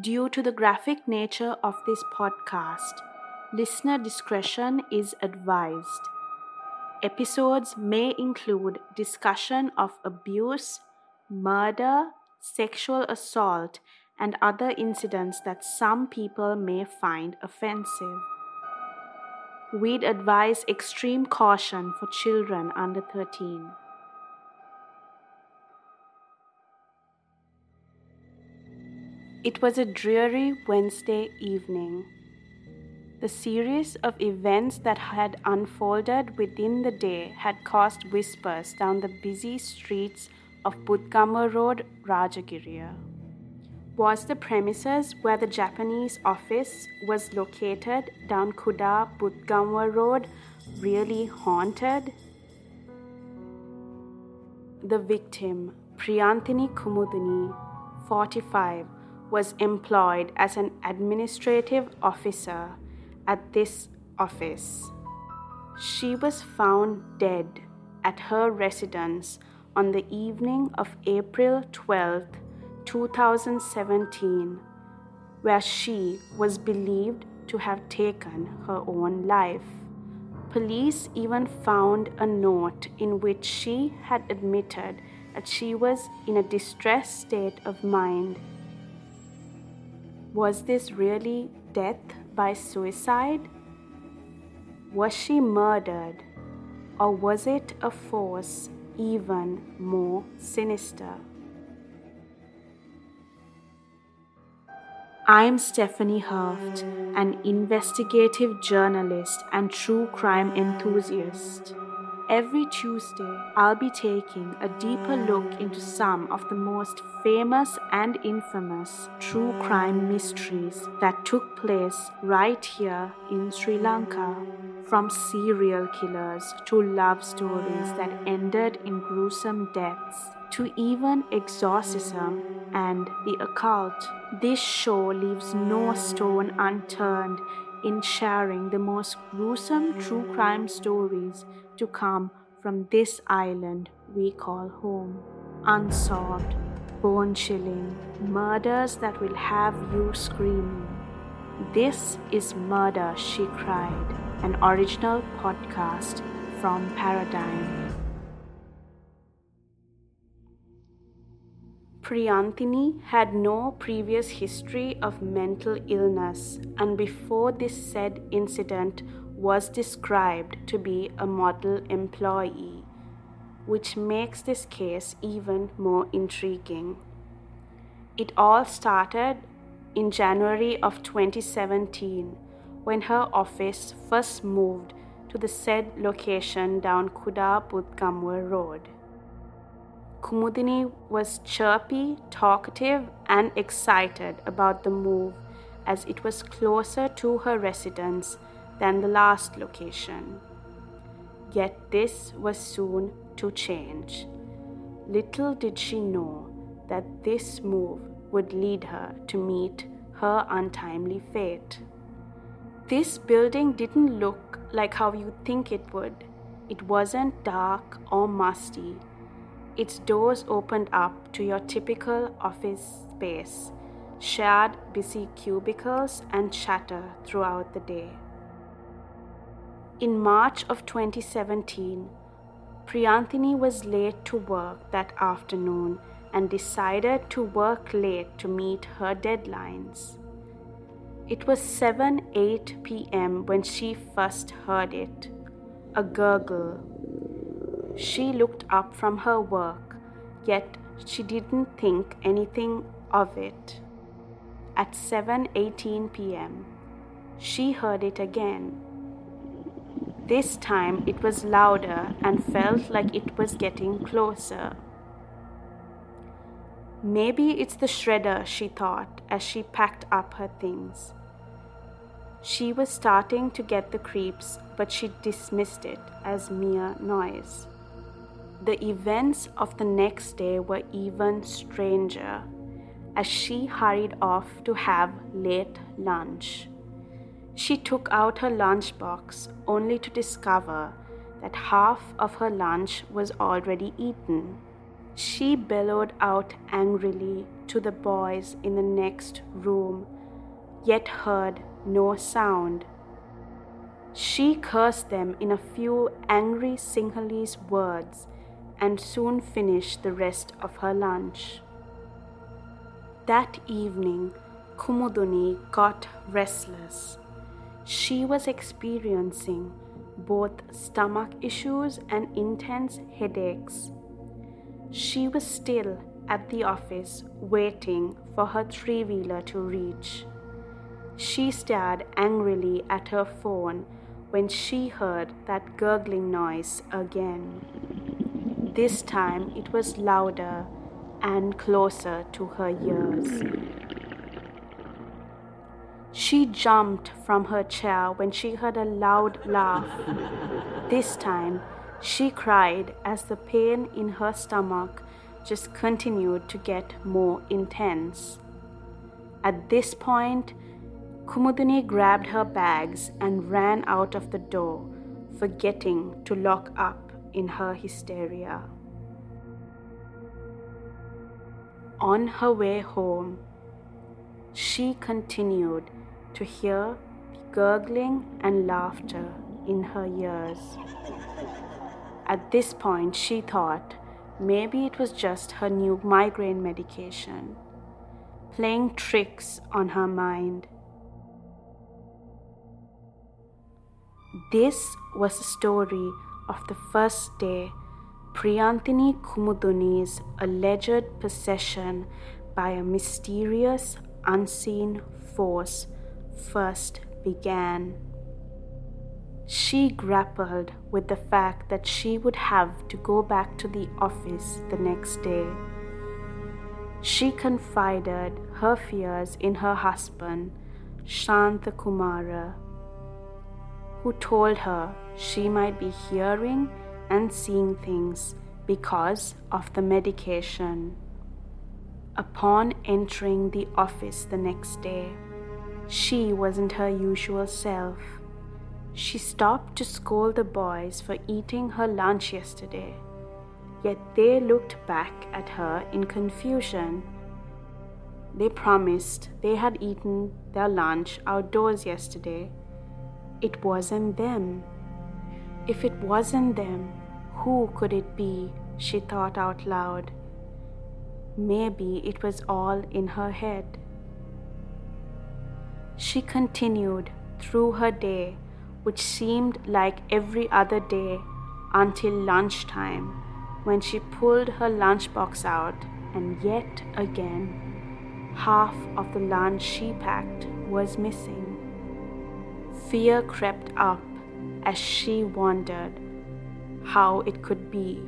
due to the graphic nature of this podcast. Listener discretion is advised. Episodes may include discussion of abuse, murder, sexual assault, and other incidents that some people may find offensive. We'd advise extreme caution for children under 13. It was a dreary Wednesday evening. The series of events that had unfolded within the day had cast whispers down the busy streets of Buthgamuwa Road, Rajagiriya. Was the premises where the Japanese office was located down Kuda Buthgamuwa Road really haunted? The victim, Priyanthini Kumudini, 45, was employed as an administrative officer at this office. She was found dead at her residence on the evening of April 12, 2017, where she was believed to have taken her own life. Police even found a note in which she had admitted that she was in a distressed state of mind. Was this really death by suicide? Was she murdered, or was it a force even more sinister? I'm Stephanie Haft, an investigative journalist and true crime enthusiast. Every Tuesday, I'll be taking a deeper look into some of the most famous and infamous true crime mysteries that took place right here in Sri Lanka. From serial killers to love stories that ended in gruesome deaths, to even exorcism and the occult. This show leaves no stone unturned in sharing the most gruesome true crime stories to come from this island we call home. Unsolved, bone-chilling murders that will have you screaming. This is Murder, She Cried, an original podcast from Paradigm. Priyanthini had no previous history of mental illness, and before this said incident was described to be a model employee, which makes this case even more intriguing. It all started in January of 2017, when her office first moved to the said location down Kuda Buthgamuwa Road. Kumudini was chirpy, talkative, and excited about the move, as it was closer to her residence than the last location. Yet this was soon to change. Little did she know that this move would lead her to meet her untimely fate. This building didn't look like how you think it would. It wasn't dark or musty. Its doors opened up to your typical office space, shared busy cubicles and chatter throughout the day. In March of 2017, Priyanthini was late to work that afternoon and decided to work late to meet her deadlines. It was 7-8 p.m. when she first heard it, a gurgle. She looked up from her work, yet she didn't think anything of it. At 7:18 p.m., she heard it again. This time it was louder and felt like it was getting closer. Maybe it's the shredder, she thought as she packed up her things. She was starting to get the creeps, but she dismissed it as mere noise. The events of the next day were even stranger, as she hurried off to have late lunch. She took out her lunchbox only to discover that half of her lunch was already eaten. She bellowed out angrily, to the boys in the next room, yet heard no sound. She cursed them in a few angry Sinhalese words and soon finished the rest of her lunch. That evening, Kumudini got restless. She was experiencing both stomach issues and intense headaches. She was still at the office waiting for her three-wheeler to reach. She stared angrily at her phone when she heard that gurgling noise again. This time it was louder and closer to her ears. She jumped from her chair when she heard a loud laugh. This time, she cried as the pain in her stomach just continued to get more intense. At this point, Kumudini grabbed her bags and ran out of the door, forgetting to lock up in her hysteria. On her way home, she continued to hear the gurgling and laughter in her ears. At this point, she thought maybe it was just her new migraine medication playing tricks on her mind. This was the story of the first day Priyanthini Kumudini's alleged possession by a mysterious unseen force first began. She grappled with the fact that she would have to go back to the office the next day. She confided her fears in her husband, Shantakumara, who told her she might be hearing and seeing things because of the medication. Upon entering the office the next day, she wasn't her usual self. She stopped to scold the boys for eating her lunch yesterday, yet they looked back at her in confusion. They promised they had eaten their lunch outdoors yesterday. It wasn't them. If it wasn't them, who could it be? She thought out loud. Maybe it was all in her head. She continued through her day, which seemed like every other day, until lunchtime, when she pulled her lunchbox out, and yet again, half of the lunch she packed was missing. Fear crept up as she wondered how it could be.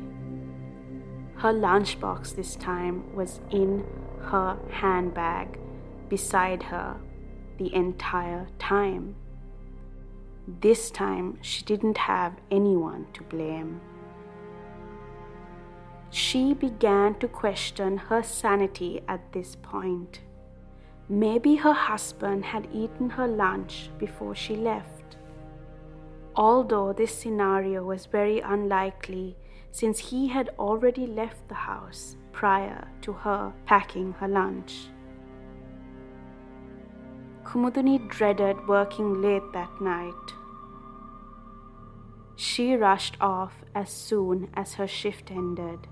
Her lunchbox this time was in her handbag beside her the entire time. This time she didn't have anyone to blame. She began to question her sanity at this point. Maybe her husband had eaten her lunch before she left. Although this scenario was very unlikely, since he had already left the house prior to her packing her lunch. Kumudini dreaded working late that night. She rushed off as soon as her shift ended.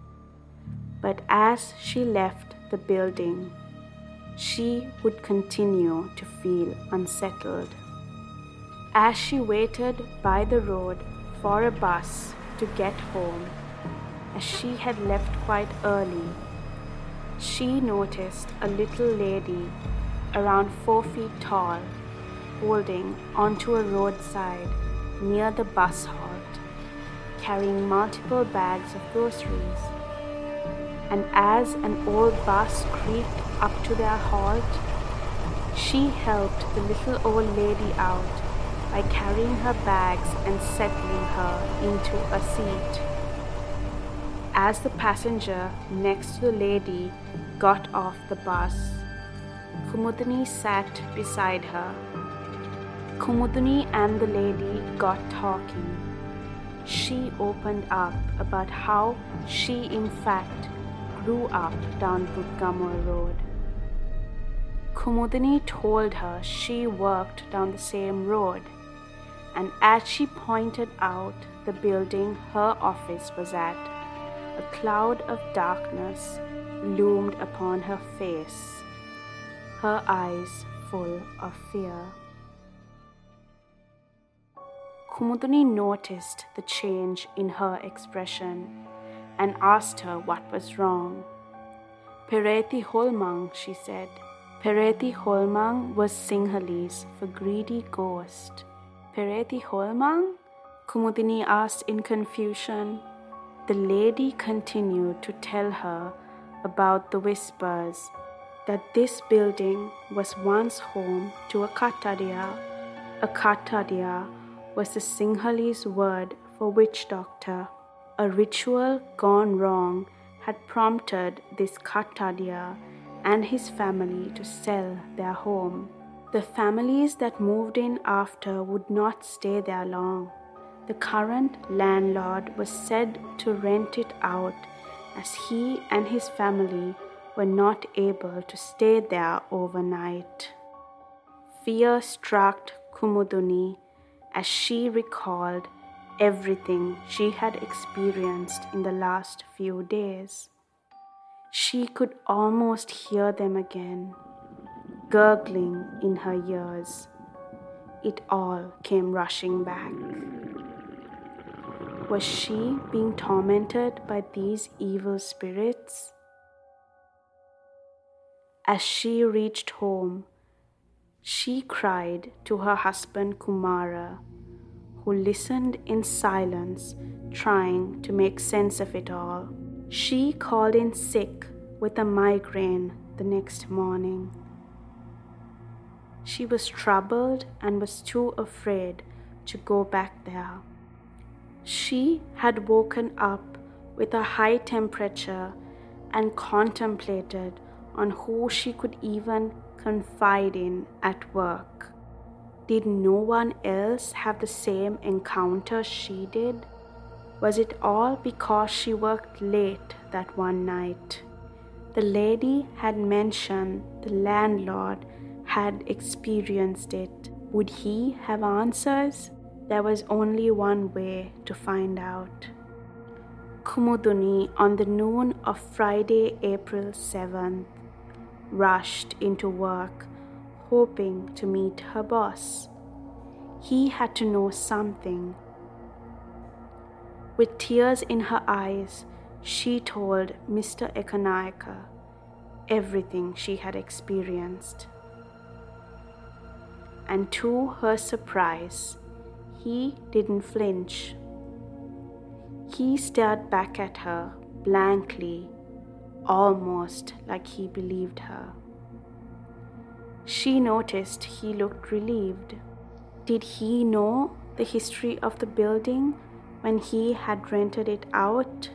But as she left the building, she would continue to feel unsettled. As she waited by the road for a bus to get home, as she had left quite early, she noticed a little lady around 4 feet tall holding onto a roadside near the bus halt, carrying multiple bags of groceries. And as an old bus creaked up to their halt, she helped the little old lady out by carrying her bags and settling her into a seat. As the passenger next to the lady got off the bus, Kumudini sat beside her. Kumudini and the lady got talking. She opened up about how she in fact grew up down Buthgamuwa Road. Kumudini told her she worked down the same road, and as she pointed out the building her office was at, a cloud of darkness loomed upon her face, her eyes full of fear. Kumudini noticed the change in her expression and asked her what was wrong. Pereti Holmang, she said. Pereti Holmang was Sinhalese for greedy ghost. Pereti Holmang? Kumudini asked in confusion. The lady continued to tell her about the whispers that this building was once home to a Kattadiya. A Kattadiya was the Sinhalese word for witch doctor. A ritual gone wrong had prompted this Kattadiya and his family to sell their home. The families that moved in after would not stay there long. The current landlord was said to rent it out as he and his family were not able to stay there overnight. Fear struck Kumudini as she recalled everything she had experienced in the last few days. She could almost hear them again, gurgling in her ears. It all came rushing back. Was she being tormented by these evil spirits? As she reached home, she cried to her husband Kumara, who listened in silence, trying to make sense of it all. She called in sick with a migraine the next morning. She was troubled and was too afraid to go back there. She had woken up with a high temperature and contemplated on who she could even confide in at work. Did no one else have the same encounter she did? Was it all because she worked late that one night? The lady had mentioned the landlord had experienced it. Would he have answers? There was only one way to find out. Kumudini, on the noon of Friday, April 7th, rushed into work, hoping to meet her boss. He had to know something. With tears in her eyes, she told Mr. Ekanayaka everything she had experienced. And to her surprise, he didn't flinch. He stared back at her blankly, almost like he believed her. She noticed he looked relieved. Did he know the history of the building when he had rented it out?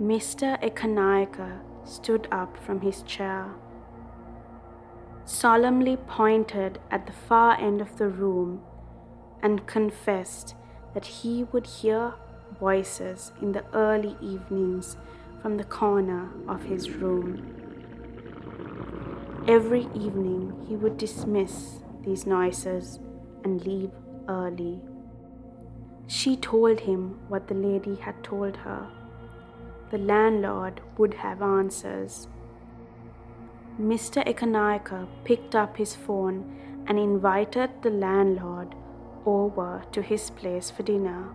Mr. Ekanayaka stood up from his chair, solemnly pointed at the far end of the room, and confessed that he would hear voices in the early evenings from the corner of his room. Every evening he would dismiss these noises and leave early. She told him what the lady had told her. The landlord would have answers. Mr. Ekanayaka picked up his phone and invited the landlord over to his place for dinner.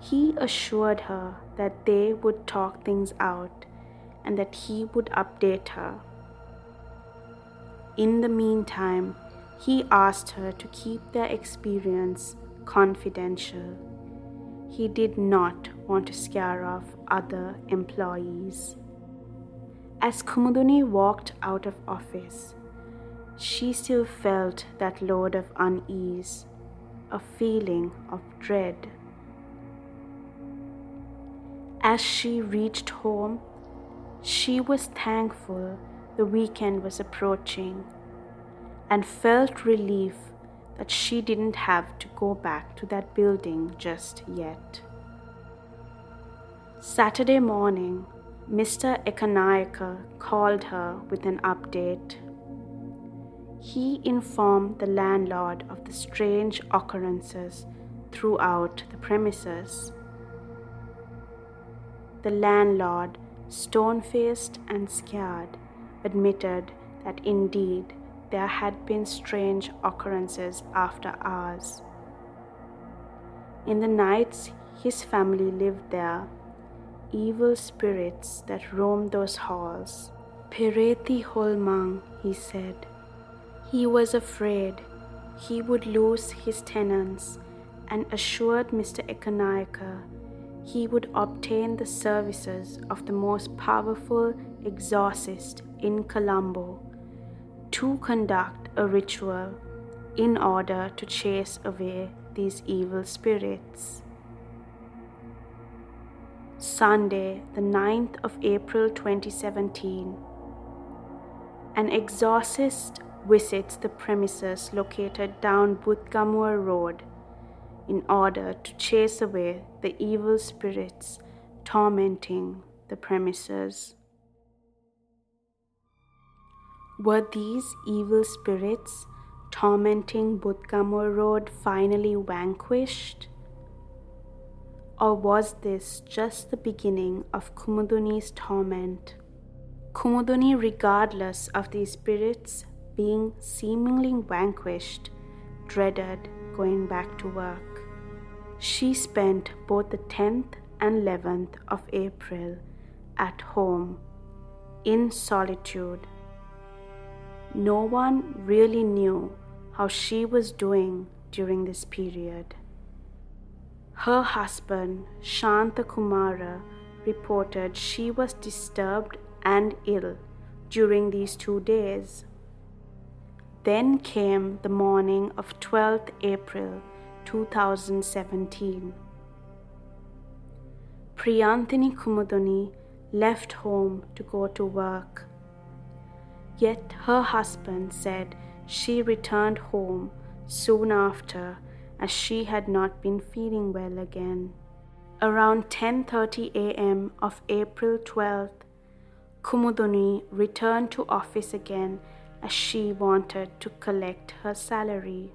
He assured her that they would talk things out and that he would update her. In the meantime, he asked her to keep their experience confidential. He did not want to scare off other employees. As Kumudini walked out of office, she still felt that load of unease, a feeling of dread. As she reached home, she was thankful the weekend was approaching and felt relief that she didn't have to go back to that building just yet. Saturday morning, Mr. Ekanayaka called her with an update. he informed the landlord of the strange occurrences throughout the premises. The landlord, stone-faced and scared, admitted that indeed there had been strange occurrences after hours. In the nights his family lived there, evil spirits that roamed those halls. Pereti Holmang, he said. He was afraid he would lose his tenants and assured Mr. Ekanayaka he would obtain the services of the most powerful exorcist in Colombo to conduct a ritual in order to chase away these evil spirits. Sunday, the 9th of April 2017. An exorcist visits the premises located down Buthgamuwa Road in order to chase away the evil spirits tormenting the premises. Were these evil spirits tormenting Buthgamuwa Road finally vanquished? Or was this just the beginning of Kumudini's torment? Kumudini, regardless of these spirits being seemingly vanquished, dreaded going back to work. She spent both the 10th and 11th of April at home, in solitude. No one really knew how she was doing during this period. Her husband, Shantakumara, reported she was disturbed and ill during these 2 days. Then came the morning of 12th April 2017. Priyanthini Kumudini left home to go to work. Yet her husband said she returned home soon after, as she had not been feeling well again. Around 10:30 a.m. of April 12th, Kumudini returned to office again as she wanted to collect her salary.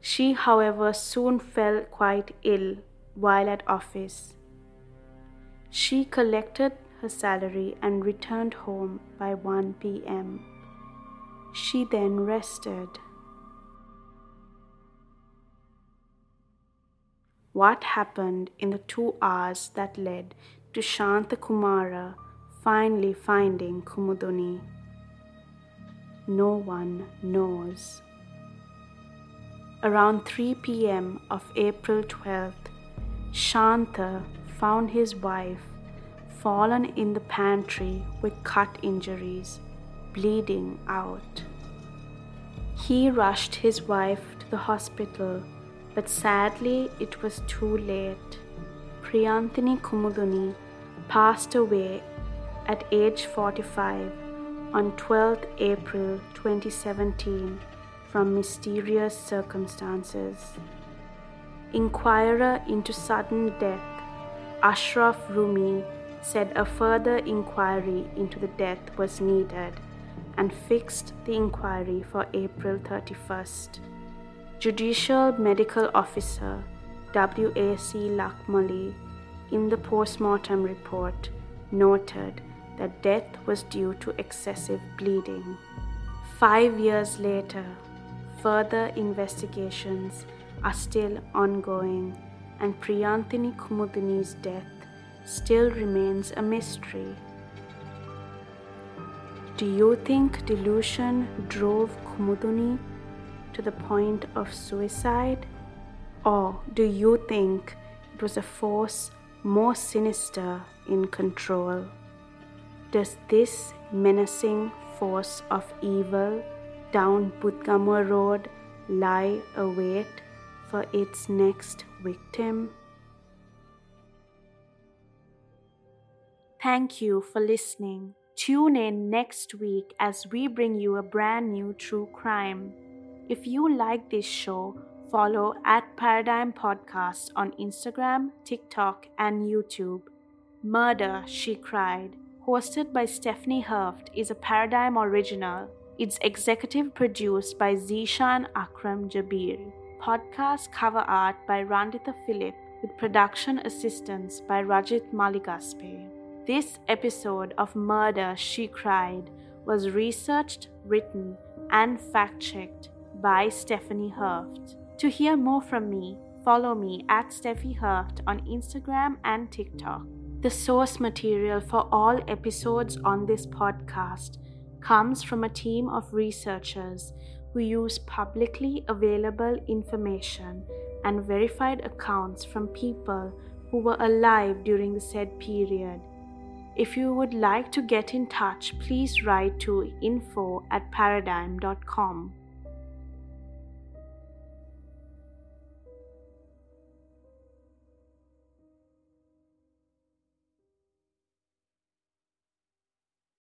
She, however, soon fell quite ill while at office. She collected her salary and returned home by 1 p.m. She then rested. What happened in the 2 hours that led to Shantakumara finally finding Kumudini? No one knows. Around 3 p.m. of April 12th, Shanta found his wife fallen in the pantry with cut injuries, bleeding out. He rushed his wife to the hospital, but sadly it was too late. Priyanthini Kumudini passed away at age 45 on 12th April 2017 from mysterious circumstances. Inquirer into sudden death, Ashraf Rumi, said a further inquiry into the death was needed and fixed the inquiry for April 31st. Judicial Medical Officer WAC Lakmali, in the postmortem report, noted that death was due to excessive bleeding. 5 years later, further investigations are still ongoing and Priyanthini Kumudini's death still remains a mystery. Do you think delusion drove Kumudini to the point of suicide? Or do you think it was a force more sinister in control? Does this menacing force of evil down Buthgamuwa Road lie await for its next victim? Thank you for listening. Tune in next week as we bring you a brand new true crime. If you like this show, follow @ParadigmPodcast on Instagram, TikTok, and YouTube. Murder, She Cried, hosted by Stephanie Haft, is a Paradigm original. It's executive produced by Zeeshan Akram Jabir. Podcast cover art by Randitha Philip with production assistance by Rajit Maligaspe. This episode of Murder, She Cried was researched, written, and fact-checked by Stephanie Haft. To hear more from me, follow me at Steffi Haft on Instagram and TikTok. The source material for all episodes on this podcast comes from a team of researchers who use publicly available information and verified accounts from people who were alive during the said period. If you would like to get in touch, please write to info@paradigm.com.